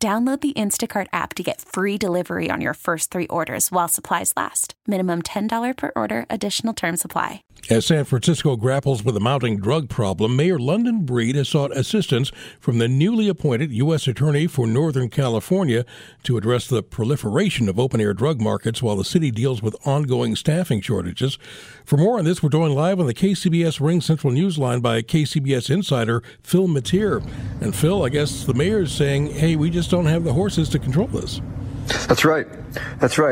Download the Instacart app to get free delivery on your first three orders while supplies last. Minimum $10 per order. Additional terms apply. As San Francisco grapples with a mounting drug problem, Mayor London Breed has sought assistance from the newly appointed U.S. Attorney for Northern California to address the proliferation of open-air drug markets while the city deals with ongoing staffing shortages. For more on this, we're joined live on the KCBS Ring Central Newsline by KCBS insider Phil Matier. And Phil, I guess the mayor's saying, hey, we just don't have the horses to control this. That's right.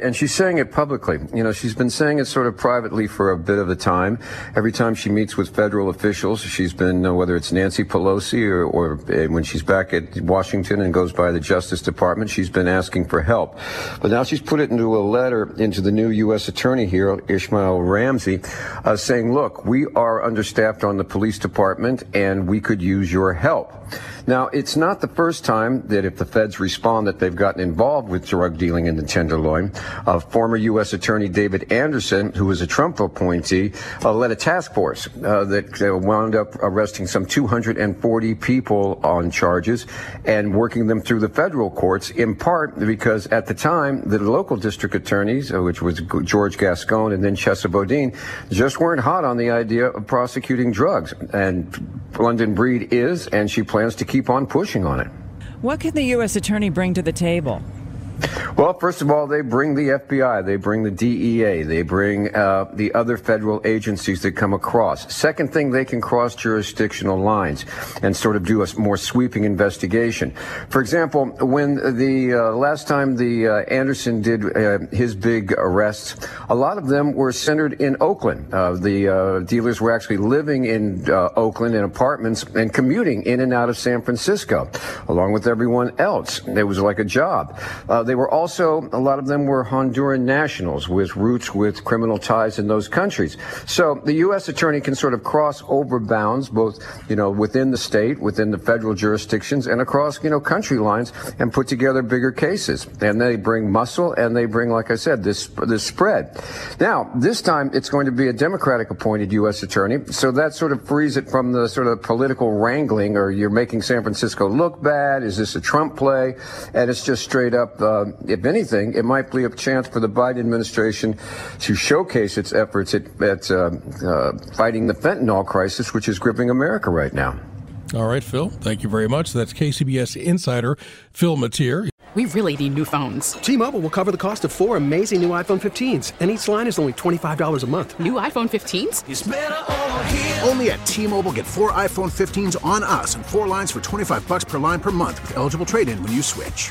And she's saying it publicly. You know, she's been saying it sort of privately for a bit of a time. Every time she meets with federal officials, she's been, whether it's Nancy Pelosi or when she's back at Washington and goes by the Justice Department, she's been asking for help. But now she's put it into a letter into the new U.S. attorney here, Ishmael Ramsey, saying, look, we are understaffed on the police department and we could use your help. Now, it's not the first time that if the feds respond that they've gotten involved with drug dealing in the Tenderloin. Former U.S. Attorney David Anderson, who was a Trump appointee, led a task force that wound up arresting some 240 people on charges and working them through the federal courts, in part because at the time, the local district attorneys, which was George Gascon and then Chessa Bodine, just weren't hot on the idea of prosecuting drugs. And London Breed is, and she plans to keep on pushing on it. What can the U.S. attorney bring to the table? Well, first of all, they bring the FBI, they bring the DEA, they bring the other federal agencies that come across. Second thing, they can cross jurisdictional lines and sort of do a more sweeping investigation. For example, when the last time the Anderson did his big arrests, a lot of them were centered in Oakland. The dealers were actually living in Oakland in apartments and commuting in and out of San Francisco, along with everyone else. It was like a job. They were also, a lot of them were Honduran nationals with roots with criminal ties in those countries. So the U.S. attorney can sort of cross over bounds, both, within the state, within the federal jurisdictions, and across, country lines, and put together bigger cases. And they bring muscle, and they bring, like I said, this spread. Now, this time, it's going to be a Democratic appointed U.S. attorney, so that sort of frees it from the sort of political wrangling, or you're making San Francisco look bad, is this a Trump play? And it's just straight up, if anything, it might be a chance for the Biden administration to showcase its efforts at fighting the fentanyl crisis, which is gripping America right now. All right, Phil, thank you very much. That's KCBS insider Phil Matier. We really need new phones. T-Mobile will cover the cost of four amazing new iPhone 15s, and each line is only $25 a month. New iPhone 15s? It's better over here. Only at T-Mobile, get four iPhone 15s on us and four lines for $25 per line per month with eligible trade-in when you switch.